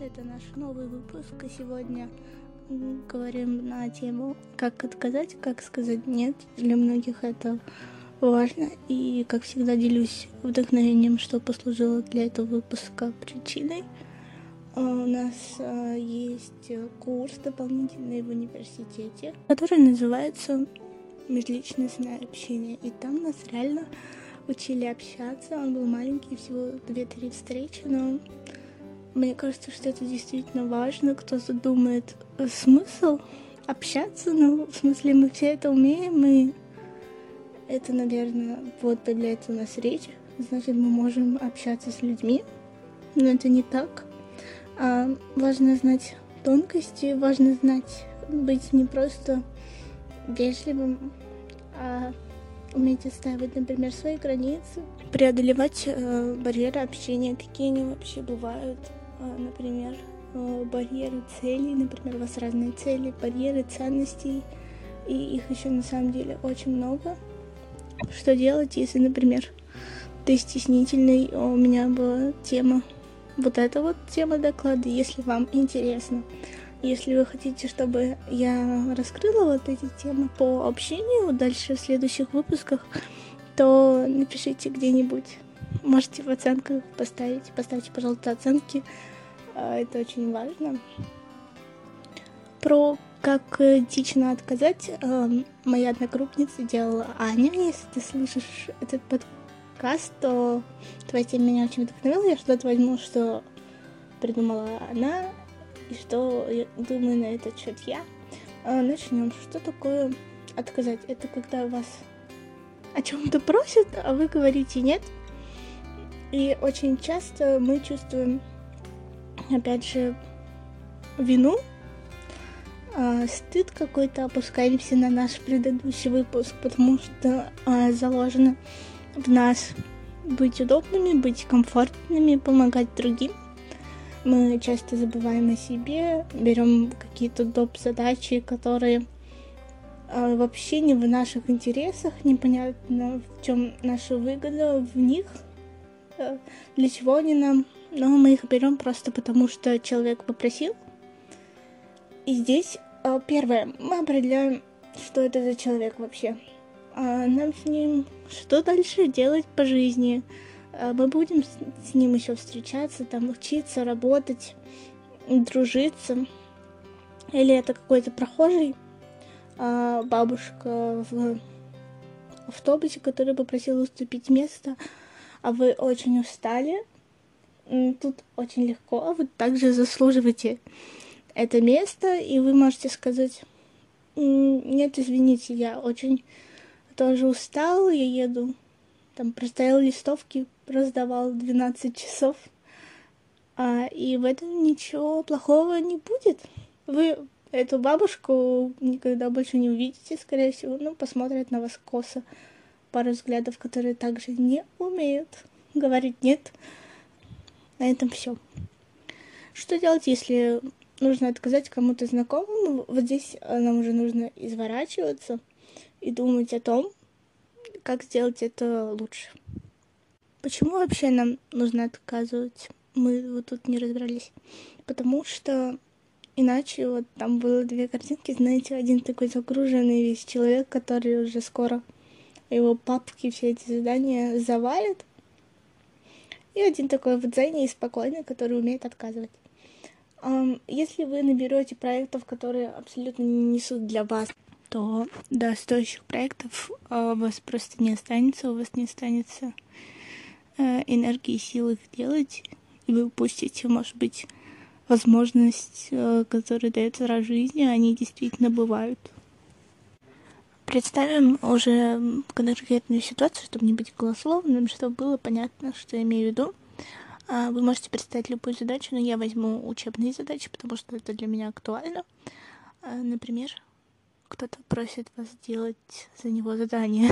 Это наш новый выпуск, и сегодня говорим на тему «Как отказать, как сказать нет». Для многих это важно, и, как всегда, делюсь вдохновением, что послужило для этого выпуска причиной. У нас есть курс дополнительный в университете, который называется «Межличностное общение», и там нас реально учили общаться. Он был маленький, всего 2-3 встречи, но... Мне кажется, что это действительно важно, кто задумает смысл общаться, ну, в смысле, мы все это умеем, и это, наверное, вот появляется у нас речь, значит, мы можем общаться с людьми, но это не так. Важно знать тонкости, важно знать, быть не просто вежливым, а уметь отстаивать, например, свои границы, преодолевать барьеры общения, какие они вообще бывают. Например, барьеры целей, например, у вас разные цели, барьеры ценностей, и их еще на самом деле очень много. Что делать, если, например, ты стеснительный? У меня была тема, тема доклада, если вам интересно. Если вы хотите, чтобы я раскрыла вот эти темы по общению дальше в следующих выпусках, то напишите где-нибудь, можете в оценках поставьте, пожалуйста, оценки, это очень важно. Про как этично отказать, моя одногруппница делала Аня, если ты слышишь этот подкаст, то твоя тема меня очень вдохновила, я что-то возьму, что придумала она, и что думаю на этот счет я. Начнем. Что такое отказать? Это когда вас о чем-то просят, а вы говорите нет. И очень часто мы чувствуем, опять же, вину, стыд какой-то, опускаемся на наш предыдущий выпуск, потому что заложено в нас быть удобными, быть комфортными, помогать другим. Мы часто забываем о себе, берем какие-то доп. Задачи, которые вообще не в наших интересах, непонятно, в чем наша выгода в них, для чего они нам, но мы их берем просто потому, что человек попросил. И здесь первое, мы определяем, что это за человек вообще. Нам с ним что дальше делать по жизни? Мы будем с ним еще встречаться, там учиться, работать, дружиться. Или это какой-то прохожий, бабушка в автобусе, который попросил уступить место, а вы очень устали. Тут очень легко, вы также заслуживаете это место, и вы можете сказать: нет, извините, я очень тоже устал, я еду. Там простоял листовки, раздавал 12 часов, и в этом ничего плохого не будет. Вы эту бабушку никогда больше не увидите, скорее всего, но посмотрят на вас косо. Пару взглядов, которые также не умеют говорить «нет». На этом все. Что делать, если нужно отказать кому-то знакомому? Вот здесь нам уже нужно изворачиваться и думать о том, как сделать это лучше. Почему вообще нам нужно отказывать? Мы вот тут не разобрались. Потому что иначе вот там было 2 картинки, знаете, один такой загруженный весь человек, который уже скоро его папки, все эти задания завалит. И один такой в дзене и спокойный, который умеет отказывать. Если вы наберете проектов, которые абсолютно не несут для вас, то до стоящих проектов у вас просто не останется, у вас не останется энергии и сил их делать, и вы упустите, может быть, возможность, которая дается раз в жизни, они действительно бывают. Представим уже конкретную ситуацию, чтобы не быть голословным, чтобы было понятно, что я имею в виду. Вы можете представить любую задачу, но я возьму учебные задачи, потому что это для меня актуально. Например, кто-то просит вас сделать за него задание.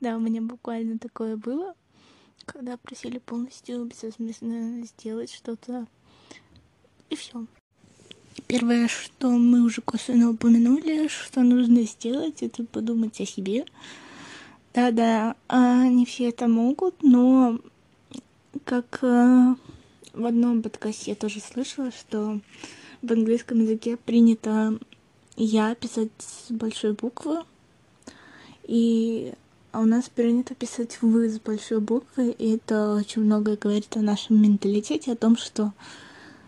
Да, у меня буквально такое было, когда просили полностью безвозмездно сделать что-то, и все. Первое, что мы уже косвенно упомянули, что нужно сделать, это подумать о себе. Да-да, не все это могут, но как В одном подкасте я тоже слышала, что в английском языке принято «я» писать с большой буквы, а у нас принято писать «вы» с большой буквы, и это очень многое говорит о нашем менталитете, о том, что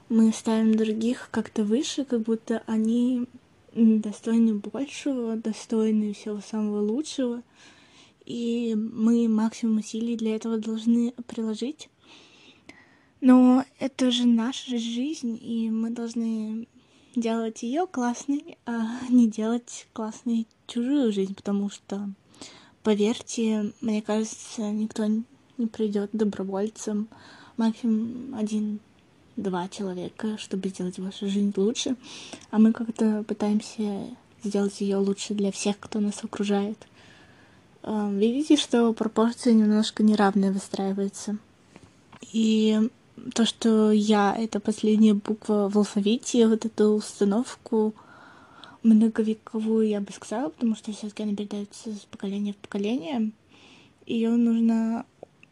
мы ставим других как-то выше, как будто они достойны большего, достойны всего самого лучшего, и мы максимум усилий для этого должны приложить. Но это же наша жизнь, и мы должны делать ее классной, а не делать классной чужую жизнь, потому что, поверьте, мне кажется, никто не придет добровольцем, максимум 1-2 человека, чтобы сделать вашу жизнь лучше, а мы как-то пытаемся сделать ее лучше для всех, кто нас окружает. Видите, что пропорции немножко неравные выстраиваются. И то, что «я» — это последняя буква в алфавите, вот эту установку многовековую, я бы сказала, потому что все-таки она передается с поколения в поколение. Ее нужно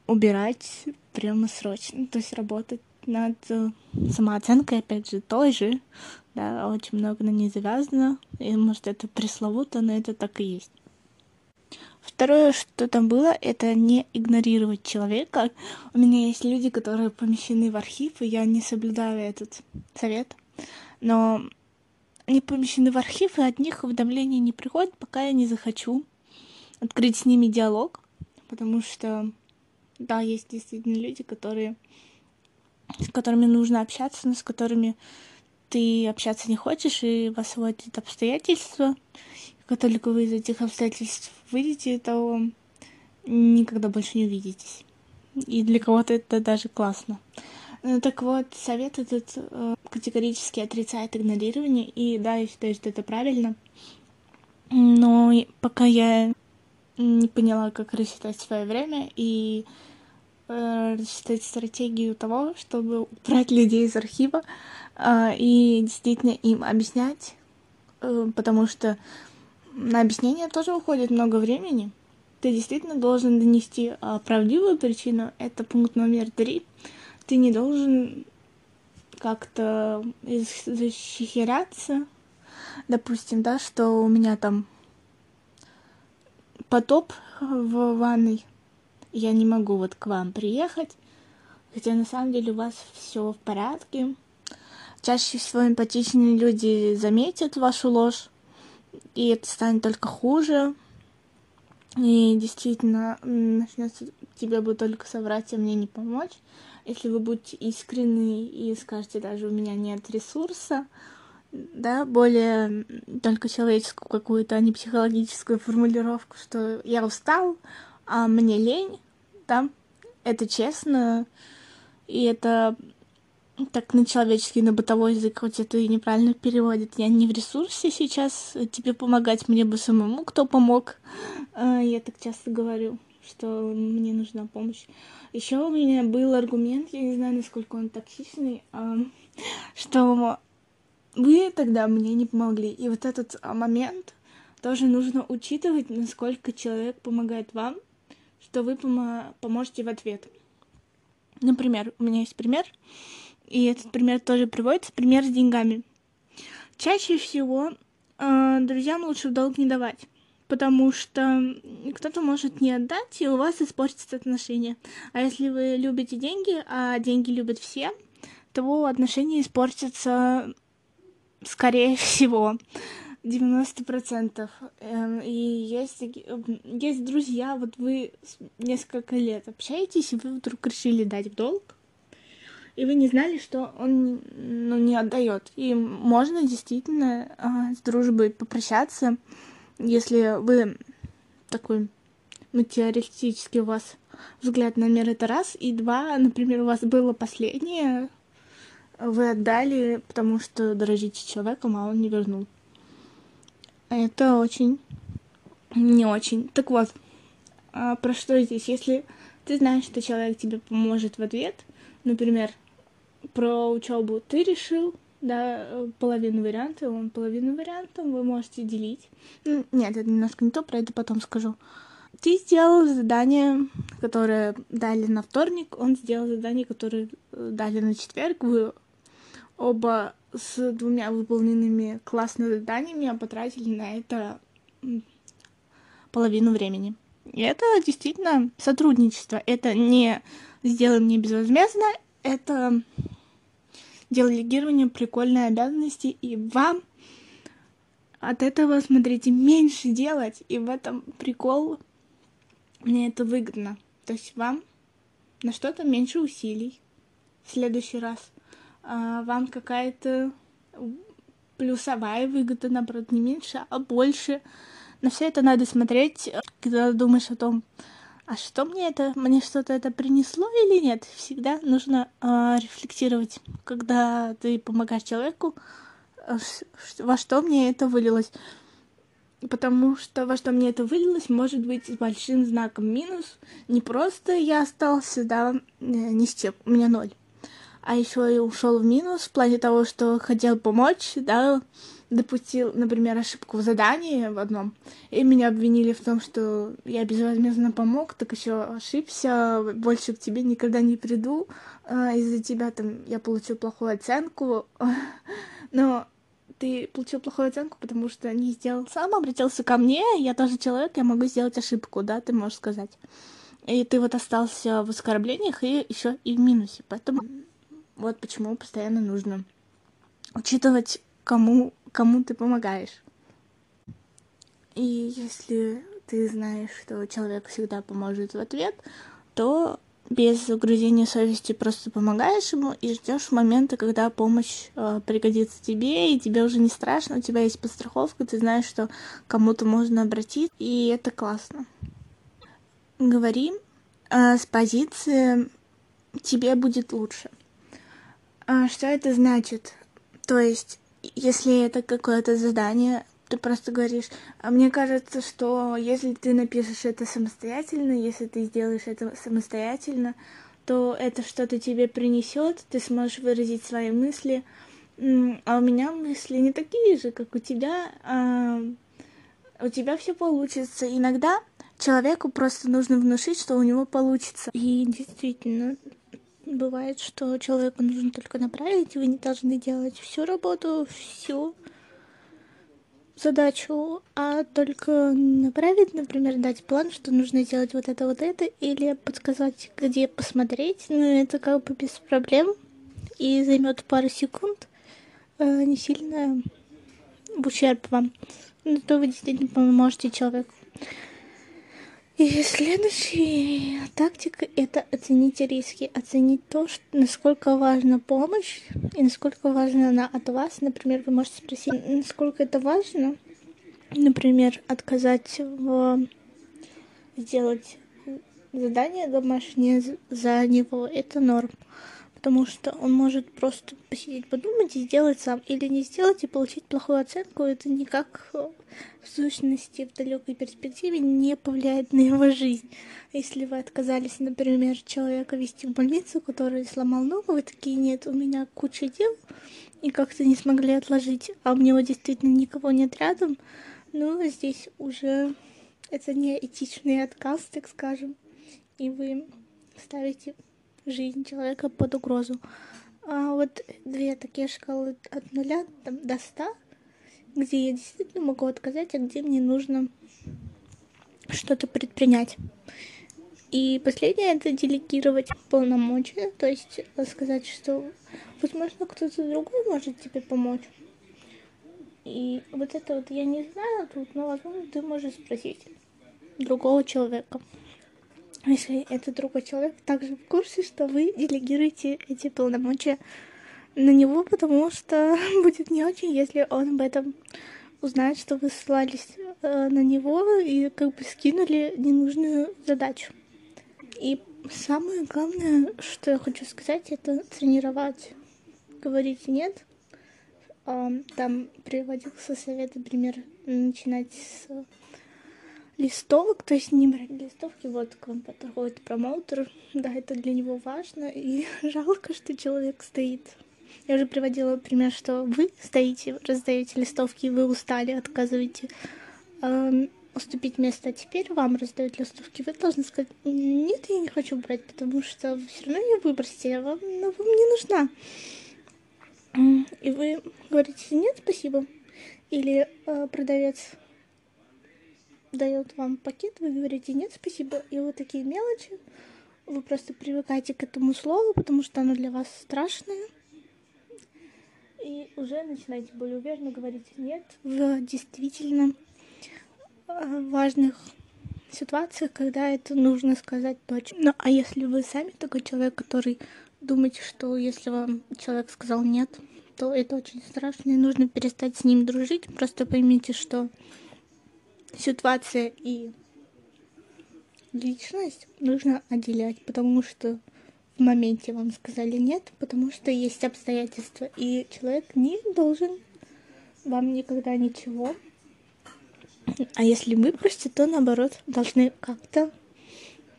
убирать прямо срочно, то есть работать над самооценкой, опять же, той же. Да, очень много на ней завязано, и, может, это пресловуто, но это так и есть. Второе, что там было, это не игнорировать человека. У меня есть люди, которые помещены в архив, и я не соблюдаю этот совет. Но они помещены в архив, и от них уведомления не приходят, пока я не захочу открыть с ними диалог. Потому что, да, есть действительно люди, с которыми нужно общаться, но с которыми ты общаться не хочешь, и вас сводят обстоятельства. Как только вы из этих обстоятельств выйдете, то никогда больше не увидитесь. И для кого-то это даже классно. Так вот, совет этот категорически отрицает игнорирование. И да, я считаю, что это правильно. Но пока я не поняла, как рассчитать свое время и рассчитать стратегию того, чтобы убрать людей из архива и действительно им объяснять, потому что на объяснение тоже уходит много времени. Ты действительно должен донести правдивую причину. Это пункт номер 3. Ты не должен как-то защищаться. Допустим, да, что у меня там потоп в ванной. Я не могу вот к вам приехать. Хотя на самом деле у вас все в порядке. Чаще всего эмпатичные люди заметят вашу ложь. И это станет только хуже. И действительно, начнется тебе бы только соврать, а мне не помочь. Если вы будете искренны и скажете, даже у меня нет ресурса, да, более только человеческую какую-то, а не психологическую формулировку, что я устал, а мне лень, да, это честно, и это так на человеческий, на бытовой язык, хоть это и неправильно переводит. Я не в ресурсе сейчас, тебе помогать мне бы самому, кто помог. Я так часто говорю, что мне нужна помощь. Еще у меня был аргумент, я не знаю, насколько он токсичный, что вы тогда мне не помогли. И вот этот момент тоже нужно учитывать, насколько человек помогает вам, что вы поможете в ответ. Например, у меня есть пример. И этот пример тоже приводится, пример с деньгами. Чаще всего друзьям лучше в долг не давать, потому что кто-то может не отдать, и у вас испортятся отношения. А если вы любите деньги, а деньги любят все, то отношения испортятся, скорее всего, 90%. И есть друзья, вот вы несколько лет общаетесь, и вы вдруг решили дать в долг, и вы не знали, что он не отдает. И можно действительно с дружбой попрощаться, если вы такой материалистический у вас взгляд на мир, это раз. И два, например, у вас было последнее, вы отдали, потому что дорожите человеком, а он не вернул. Это очень не очень. Так вот, про что здесь? Если ты знаешь, что человек тебе поможет в ответ, например, про учебу ты решил, да, половину варианта, он половину варианта, вы можете делить. Нет, это немножко не то, про это потом скажу. Ти сделал задание, которое дали на вторник, он сделал задание, которое дали на четверг. Вы оба с 2 выполненными классными заданиями потратили на это половину времени. И это действительно сотрудничество. Это не сделано не безвозмездно, это делегирование прикольной обязанности, и вам от этого, смотрите, меньше делать, и в этом прикол, мне это выгодно. То есть вам на что-то меньше усилий в следующий раз. Вам какая-то плюсовая выгода, наоборот, не меньше, а больше. На все это надо смотреть, когда думаешь о том, а что мне это, мне что-то это принесло или нет. Всегда нужно рефлексировать, когда ты помогаешь человеку, во что мне это вылилось. Потому что во что мне это вылилось, может быть, с большим знаком минус. Не просто я остался, да, ни с чем, у меня 0. А еще и ушел в минус в плане того, что хотел помочь, да, допустил, например, ошибку в задании в одном, и меня обвинили в том, что я безвозмездно помог, так еще ошибся, больше к тебе никогда не приду, из-за тебя там я получил плохую оценку, но ты получил плохую оценку, потому что не сделал сам, обратился ко мне, я тоже человек, я могу сделать ошибку, да, ты можешь сказать. И ты вот остался в оскорблениях и еще и в минусе, поэтому вот почему постоянно нужно учитывать, кому ты помогаешь. И если ты знаешь, что человек всегда поможет в ответ, то без угрызения совести просто помогаешь ему и ждешь момента, когда помощь пригодится тебе, и тебе уже не страшно, у тебя есть подстраховка, ты знаешь, что кому-то можно обратиться, и это классно. Говори с позиции «тебе будет лучше». Что это значит? То есть, если это какое-то задание, ты просто говоришь, а мне кажется, что если ты напишешь это самостоятельно, если ты сделаешь это самостоятельно, то это что-то тебе принесет, ты сможешь выразить свои мысли, а у меня мысли не такие же, как у тебя, у тебя все получится. Иногда человеку просто нужно внушить, что у него получится. И действительно, бывает, что человеку нужно только направить, вы не должны делать всю работу, всю задачу, а только направить, например, дать план, что нужно делать вот это, или подсказать, где посмотреть, но это как бы без проблем и займет пару секунд, не сильно в ущерб вам, но то вы действительно поможете человеку. И следующая тактика – это оценить риски, оценить то, насколько важна помощь и насколько важна она от вас. Например, вы можете спросить, насколько это важно, например, отказать сделать задание домашнее за него – это норм, потому что он может просто посидеть, подумать и сделать сам, или не сделать и получить плохую оценку. Это никак в сущности в далекой перспективе не повлияет на его жизнь. Если вы отказались, например, человека везти в больницу, который сломал ногу, вы такие, нет, у меня куча дел, и как-то не смогли отложить, а у него действительно никого нет рядом, но здесь уже это не этичный отказ, так скажем, и вы ставите жизнь человека под угрозу. А вот 2 такие шкалы от 0 до 100, где я действительно могу отказать, а где мне нужно что-то предпринять. И последнее — это делегировать полномочия, то есть сказать, что возможно кто-то другой может тебе помочь. И вот это вот я не знаю тут, но возможно ты можешь спросить другого человека. Если это другой человек, также в курсе, что вы делегируете эти полномочия на него, потому что будет не очень, если он об этом узнает, что вы ссылались на него и как бы скинули ненужную задачу. И самое главное, что я хочу сказать, это тренировать. Говорить «нет». Там приводился совет, например, начинать с листовок, то есть не брать листовки, вот к вам подходит промоутер, да, это для него важно, и жалко, что человек стоит. Я уже приводила пример, что вы стоите, раздаете листовки, вы устали, отказываете. уступить место, а теперь вам раздают листовки, вы должны сказать: нет, я не хочу брать, потому что вы все равно ее выбросите, а вам, но вам не нужна. И вы говорите: нет, спасибо. Или продавец дает вам пакет, вы говорите: нет, спасибо. И вот такие мелочи. Вы просто привыкаете к этому слову, потому что оно для вас страшное. И уже начинаете более уверенно говорить «нет» в действительно важных ситуациях, когда это нужно сказать точно. Ну, а если вы сами такой человек, который думаете, что если вам человек сказал «нет», то это очень страшно, и нужно перестать с ним дружить. Просто поймите, что ситуация и личность нужно отделять, потому что в моменте вам сказали «нет», потому что есть обстоятельства, и человек не должен вам никогда ничего. А если вы просите, то, наоборот, должны как-то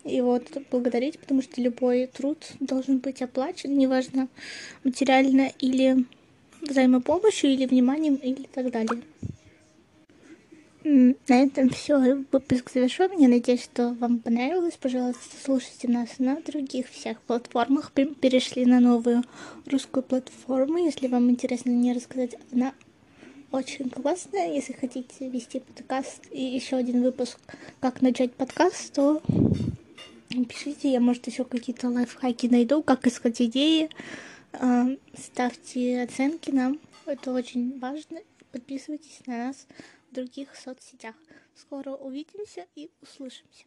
его благодарить, потому что любой труд должен быть оплачен, неважно, материально или взаимопомощью, или вниманием, или так далее. На этом все. Выпуск завершен. Я надеюсь, что вам понравилось. Пожалуйста, слушайте нас на других всех платформах. Перешли на новую русскую платформу. Если вам интересно мне рассказать, она очень классная. Если хотите вести подкаст и еще один выпуск, как начать подкаст, то пишите. Я, может, еще какие-то лайфхаки найду, как искать идеи. Ставьте оценки нам. Это очень важно. Подписывайтесь на нас в других соцсетях. Скоро увидимся и услышимся.